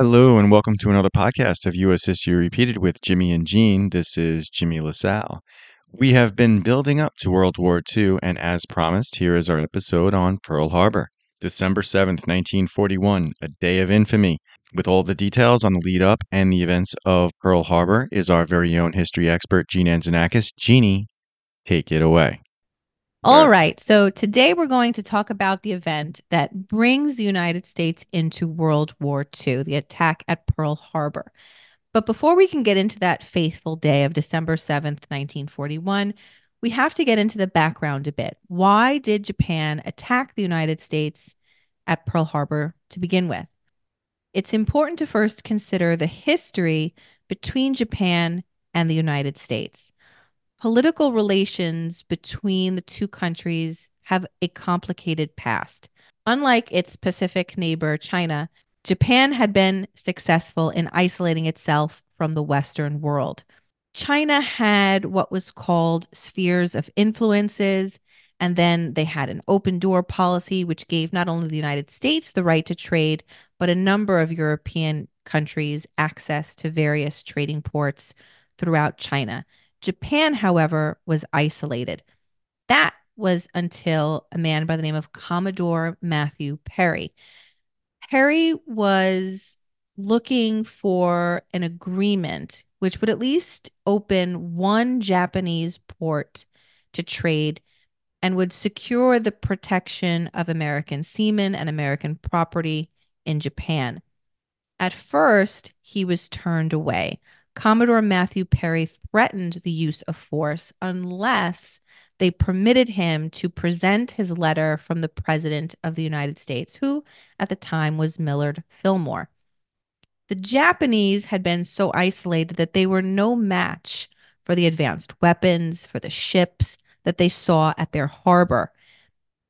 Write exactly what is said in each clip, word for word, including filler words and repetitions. Hello and welcome to another podcast of U S History Repeated with Jimmy and Jean. This is Jimmy LaSalle. We have been building up to World War Two, and as promised, here is our episode on Pearl Harbor, December seventh, nineteen forty-one, a day of infamy. With all the details on the lead up and the events of Pearl Harbor is our very own history expert, Jean Anzanakis. Jeannie, take it away. All yeah. right. So today we're going to talk about the event that brings the United States into World War Two, the attack at Pearl Harbor. But before we can get into that fateful day of December seventh, nineteen forty-one, we have to get into the background a bit. Why did Japan attack the United States at Pearl Harbor to begin with? It's important to first consider the history between Japan and the United States. Political relations between the two countries have a complicated past. Unlike its Pacific neighbor, China, Japan had been successful in isolating itself from the Western world. China had what was called spheres of influences, and then they had an open door policy, which gave not only the United States the right to trade, but a number of European countries access to various trading ports throughout China. Japan, however, was isolated. That was until a man by the name of Commodore Matthew Perry. Perry was looking for an agreement which would at least open one Japanese port to trade and would secure the protection of American seamen and American property in Japan. At first, he was turned away. Commodore Matthew Perry threatened the use of force unless they permitted him to present his letter from the President of the United States, who at the time was Millard Fillmore. The Japanese had been so isolated that they were no match for the advanced weapons, for the ships that they saw at their harbor.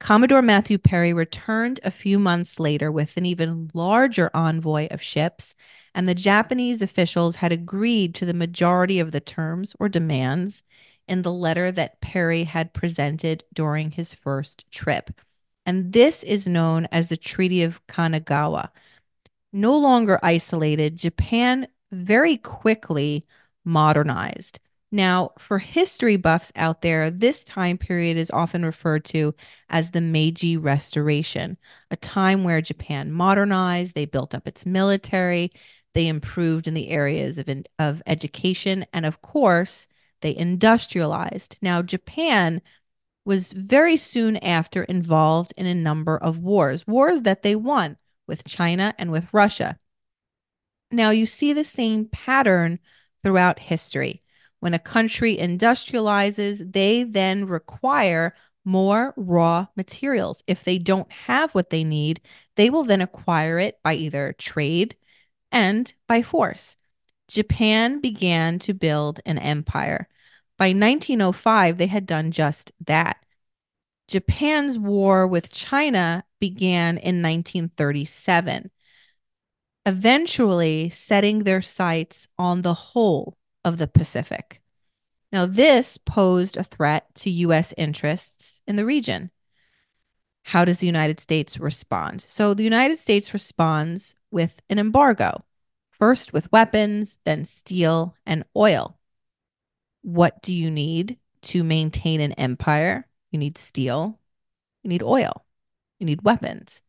Commodore Matthew Perry returned a few months later with an even larger envoy of ships, and the Japanese officials had agreed to the majority of the terms or demands in the letter that Perry had presented during his first trip. And this is known as the Treaty of Kanagawa. No longer isolated, Japan very quickly modernized. Now, for history buffs out there, this time period is often referred to as the Meiji Restoration, a time where Japan modernized, they built up its military, they improved in the areas of, in, of education, and of course, they industrialized. Now, Japan was very soon after involved in a number of wars, wars that they won with China and with Russia. Now, you see the same pattern throughout history. When a country industrializes, they then require more raw materials. If they don't have what they need, they will then acquire it by either trade and by force. Japan began to build an empire. By nineteen oh five, they had done just that. Japan's war with China began in nineteen thirty-seven, eventually setting their sights on the whole of the Pacific. Now, this posed a threat to U S interests in the region. How does the United States respond? So the United States responds with an embargo, first with weapons, then steel and oil. What do you need to maintain an empire? You need steel, you need oil, you need weapons.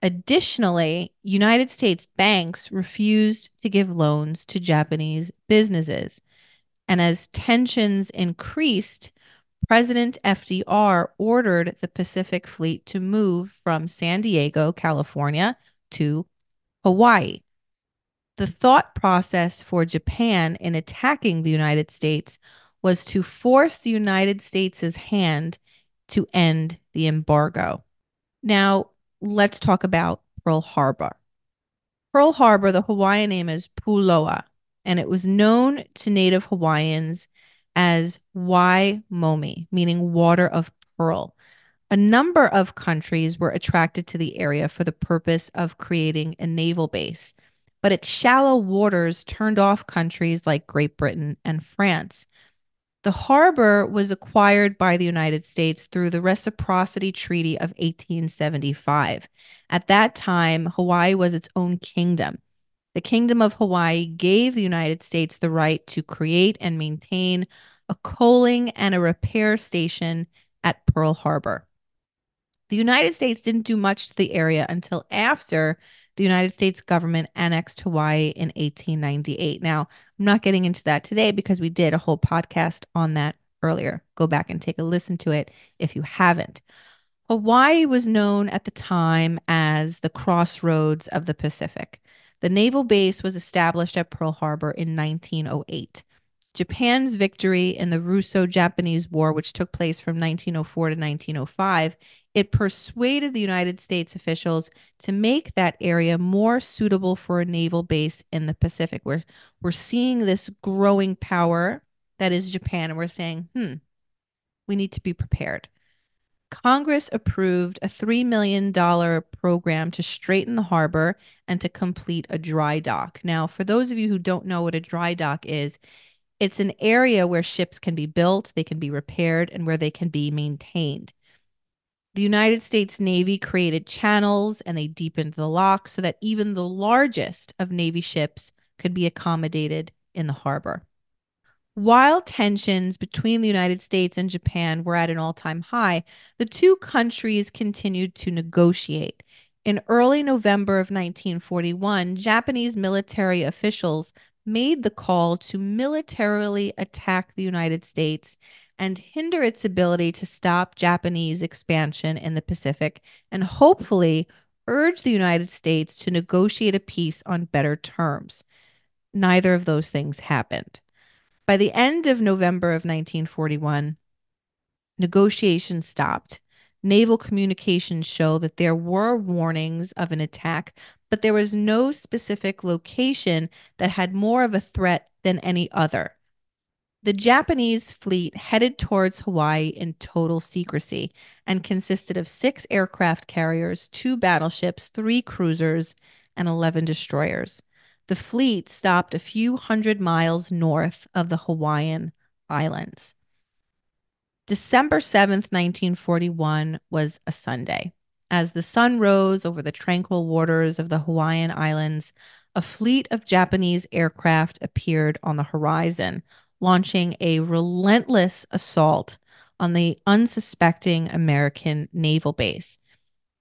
Additionally, United States banks refused to give loans to Japanese businesses. And as tensions increased, President F D R ordered the Pacific Fleet to move from San Diego, California, to Hawaii. The thought process for Japan in attacking the United States was to force the United States' hand to end the embargo. Now, let's talk about Pearl Harbor. Pearl Harbor, the Hawaiian name is Puʻuloa, and it was known to native Hawaiians as Wai Momi, meaning water of pearl. A number of countries were attracted to the area for the purpose of creating a naval base, but its shallow waters turned off countries like Great Britain and France. The harbor was acquired by the United States through the Reciprocity Treaty of eighteen seventy-five. At that time, Hawaii was its own kingdom. the Kingdom of Hawaii gave the United States the right to create and maintain a coaling and a repair station at Pearl Harbor. The United States didn't do much to the area until after the United States government annexed Hawaii in eighteen ninety-eight. Now, I'm not getting into that today because we did a whole podcast on that earlier. Go back and take a listen to it if you haven't. Hawaii was known at the time as the crossroads of the Pacific. The naval base was established at Pearl Harbor in nineteen oh eight. Japan's victory in the Russo-Japanese War, which took place from nineteen oh four to nineteen oh five, it persuaded the United States officials to make that area more suitable for a naval base in the Pacific. We're, we're seeing this growing power that is Japan, and we're saying, hmm, we need to be prepared. Congress approved a three million dollars program to straighten the harbor and to complete a dry dock. Now, for those of you who don't know what a dry dock is, it's an area where ships can be built, they can be repaired, and where they can be maintained. The United States Navy created channels and they deepened the lock so that even the largest of Navy ships could be accommodated in the harbor. While tensions between the United States and Japan were at an all-time high, the two countries continued to negotiate. In early November of nineteen forty-one, Japanese military officials made the call to militarily attack the United States and hinder its ability to stop Japanese expansion in the Pacific and hopefully urge the United States to negotiate a peace on better terms. Neither of those things happened. By the end of November of nineteen forty-one, negotiations stopped. Naval communications show that there were warnings of an attack, but there was no specific location that had more of a threat than any other. The Japanese fleet headed towards Hawaii in total secrecy and consisted of six aircraft carriers, two battleships, three cruisers, and eleven destroyers. The fleet stopped a few hundred miles north of the Hawaiian Islands. December seventh, nineteen forty-one was a Sunday. As the sun rose over the tranquil waters of the Hawaiian Islands, a fleet of Japanese aircraft appeared on the horizon, launching a relentless assault on the unsuspecting American naval base.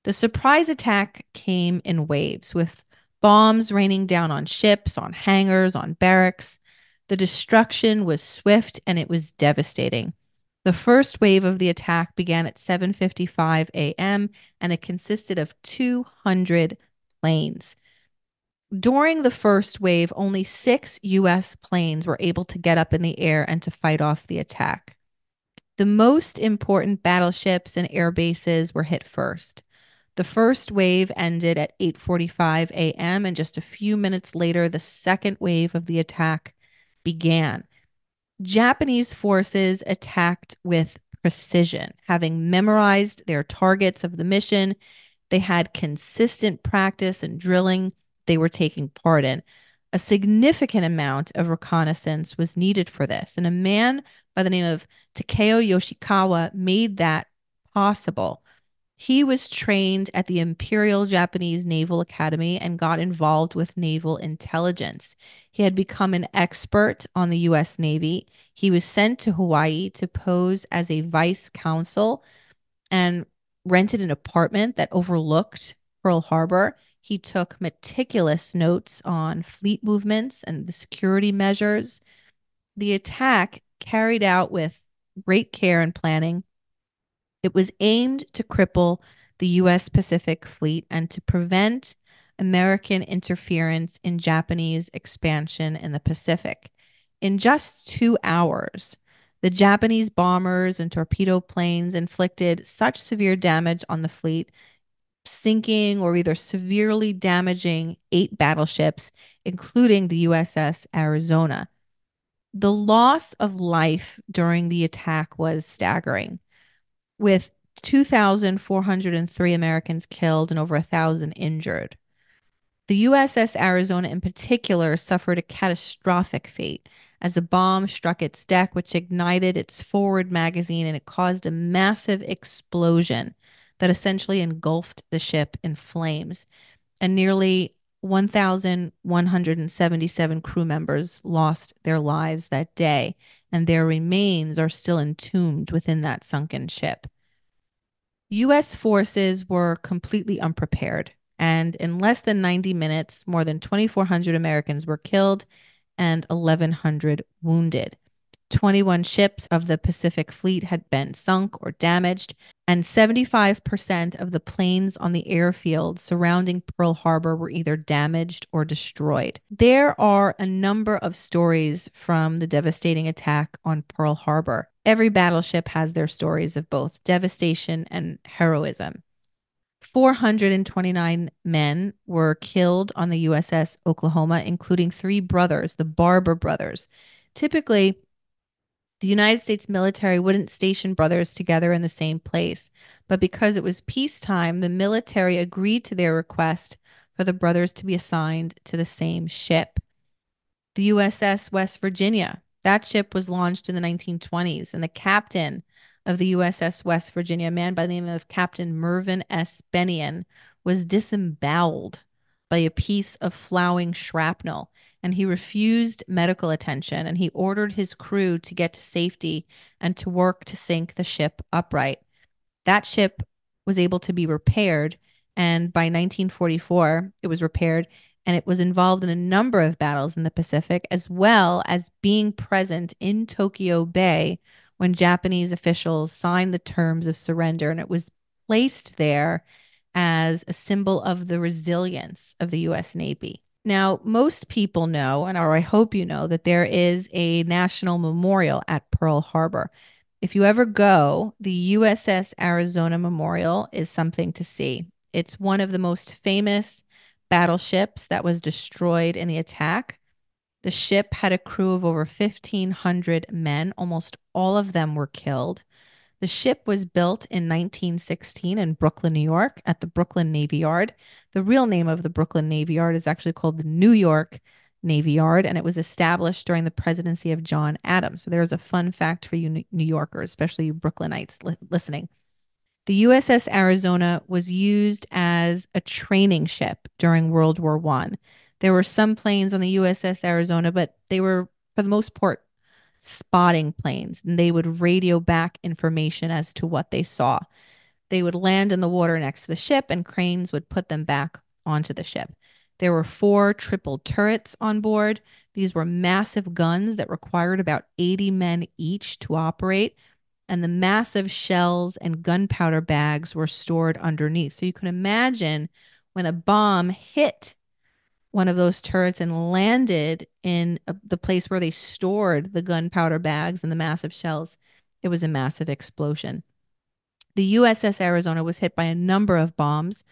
The surprise attack came in waves, with bombs raining down on ships, on hangars, on barracks. The destruction was swift and it was devastating. The first wave of the attack began at seven fifty-five a m and it consisted of two hundred planes. During the first wave, only six U S planes were able to get up in the air and to fight off the attack. The most important battleships and air bases were hit first. The first wave ended at eight forty-five a m and just a few minutes later, the second wave of the attack began. Japanese forces attacked with precision, having memorized their targets of the mission. They had consistent practice and drilling they were taking part in. A significant amount of reconnaissance was needed for this, and a man by the name of Takeo Yoshikawa made that possible. He was trained at the Imperial Japanese Naval Academy and got involved with naval intelligence. He had become an expert on the U S Navy. He was sent to Hawaii to pose as a vice consul and rented an apartment that overlooked Pearl Harbor. He took meticulous notes on fleet movements and the security measures. The attack, carried out with great care and planning, it was aimed to cripple the U S Pacific Fleet and to prevent American interference in Japanese expansion in the Pacific. In just two hours, the Japanese bombers and torpedo planes inflicted such severe damage on the fleet, sinking or either severely damaging eight battleships, including the U S S Arizona. The loss of life during the attack was staggering, with two thousand four hundred three Americans killed and over one thousand injured. The U S S Arizona in particular suffered a catastrophic fate as a bomb struck its deck, which ignited its forward magazine, and it caused a massive explosion that essentially engulfed the ship in flames. And nearly one thousand one hundred seventy-seven crew members lost their lives that day, and their remains are still entombed within that sunken ship. U S forces were completely unprepared, and in less than ninety minutes, more than twenty-four hundred Americans were killed and eleven hundred wounded. twenty-one ships of the Pacific Fleet had been sunk or damaged, and seventy-five percent of the planes on the airfield surrounding Pearl Harbor were either damaged or destroyed. There are a number of stories from the devastating attack on Pearl Harbor. Every battleship has their stories of both devastation and heroism. four hundred twenty-nine men were killed on the U S S Oklahoma, including three brothers, the Barber brothers. Typically, the United States military wouldn't station brothers together in the same place, but because it was peacetime, the military agreed to their request for the brothers to be assigned to the same ship. The U S S West Virginia, that ship was launched in the nineteen twenties, and the captain of the U S S West Virginia, a man by the name of Captain Mervyn S. Bennion, was disemboweled by a piece of flying shrapnel, and he refused medical attention, and he ordered his crew to get to safety and to work to sink the ship upright. That ship was able to be repaired, and by nineteen forty-four, it was repaired, and it was involved in a number of battles in the Pacific, as well as being present in Tokyo Bay when Japanese officials signed the terms of surrender, and it was placed there as a symbol of the resilience of the U S Navy. Now, most people know, and or I hope you know, that there is a national memorial at Pearl Harbor. If you ever go, the U S S Arizona Memorial is something to see. It's one of the most famous battleships that was destroyed in the attack. The ship had a crew of over fifteen hundred men. Almost all of them were killed. The ship was built in nineteen sixteen in Brooklyn, New York, at the Brooklyn Navy Yard. The real name of the Brooklyn Navy Yard is actually called the New York Navy Yard, and it was established during the presidency of John Adams. So there's a fun fact for you New Yorkers, especially you Brooklynites li- listening. The U S S Arizona was used as a training ship during World War One. There were some planes on the U S S Arizona, but they were, for the most part, spotting planes, and they would radio back information as to what they saw. They would land in the water next to the ship, and cranes would put them back onto the ship. There were four triple turrets on board. These were massive guns that required about eighty men each to operate, and the massive shells and gunpowder bags were stored underneath. So you can imagine when a bomb hit one of those turrets and landed in the place where they stored the gunpowder bags and the massive shells, it was a massive explosion. The U S S Arizona was hit by a number of bombs,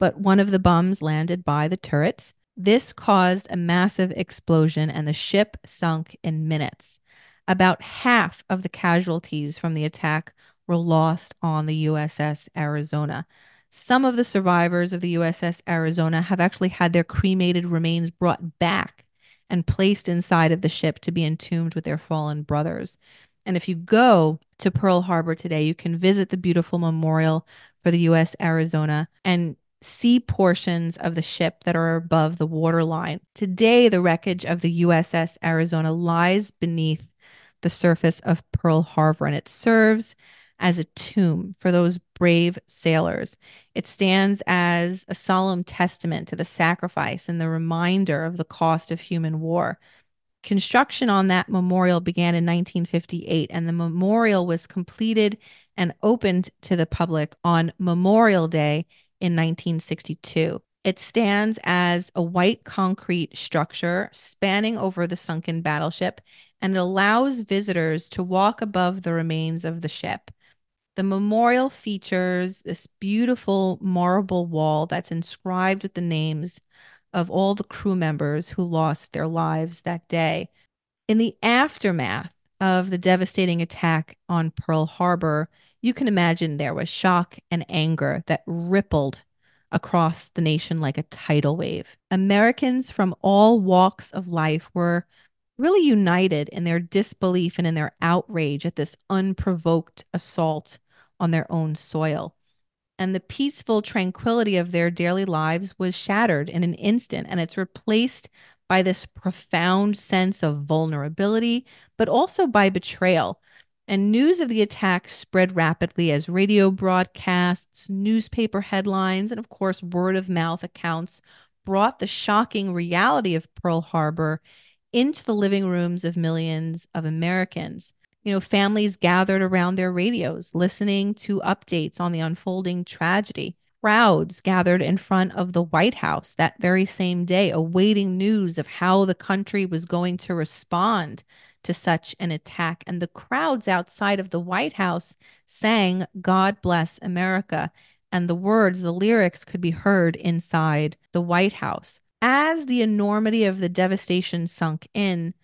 but one of the bombs landed by the turrets. This caused a massive explosion, and the ship sunk in minutes. About half of the casualties from the attack were lost on the U S S Arizona. Some of the survivors of the U S S Arizona have actually had their cremated remains brought back and placed inside of the ship to be entombed with their fallen brothers. And if you go to Pearl Harbor today, you can visit the beautiful memorial for the U S Arizona and see portions of the ship that are above the waterline. Today, the wreckage of the U S S Arizona lies beneath the surface of Pearl Harbor, and it serves as a tomb for those brave sailors. It stands as a solemn testament to the sacrifice and the reminder of the cost of human war. Construction on that memorial began in nineteen fifty-eight, and the memorial was completed and opened to the public on Memorial Day in nineteen sixty-two. It stands as a white concrete structure spanning over the sunken battleship, and it allows visitors to walk above the remains of the ship. The memorial features this beautiful marble wall that's inscribed with the names of all the crew members who lost their lives that day. In the aftermath of the devastating attack on Pearl Harbor, you can imagine there was shock and anger that rippled across the nation like a tidal wave. Americans from all walks of life were really united in their disbelief and in their outrage at this unprovoked assault on their own soil. and the peaceful tranquility of their daily lives was shattered in an instant, and it's replaced by this profound sense of vulnerability, but also by betrayal. And news of the attack spread rapidly as radio broadcasts, newspaper headlines, and of course, word-of-mouth accounts brought the shocking reality of Pearl Harbor into the living rooms of millions of Americans. You know, families gathered around their radios, listening to updates on the unfolding tragedy. Crowds gathered in front of the White House that very same day, awaiting news of how the country was going to respond to such an attack. And the crowds outside of the White House sang "God Bless America," and the words, the lyrics could be heard inside the White House. As the enormity of the devastation sunk in,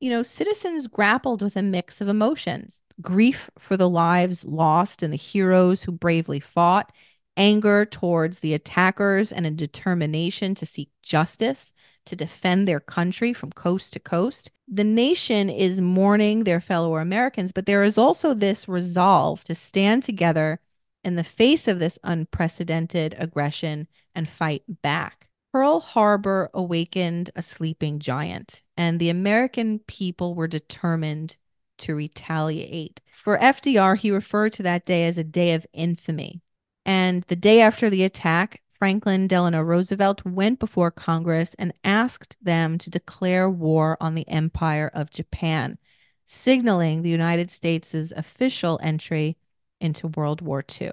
you know, citizens grappled with a mix of emotions: grief for the lives lost and the heroes who bravely fought, anger towards the attackers, and a determination to seek justice, to defend their country from coast to coast. The nation is mourning their fellow Americans, but there is also this resolve to stand together in the face of this unprecedented aggression and fight back. Pearl Harbor awakened a sleeping giant, and the American people were determined to retaliate. For F D R, he referred to that day as a day of infamy. And the day after the attack, Franklin Delano Roosevelt went before Congress and asked them to declare war on the Empire of Japan, signaling the United States' official entry into World War Two.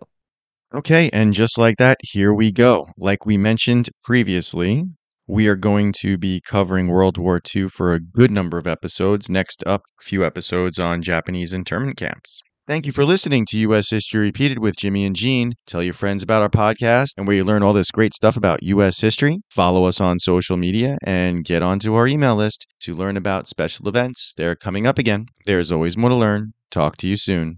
Okay, and just like that, here we go. Like we mentioned previously, we are going to be covering World War Two for a good number of episodes. Next up, a few episodes on Japanese internment camps. Thank you for listening to U S History Repeated with Jimmy and Jean. Tell your friends about our podcast and where you learn all this great stuff about U S history. Follow us on social media and get onto our email list to learn about special events. They're coming up again. There's always more to learn. Talk to you soon.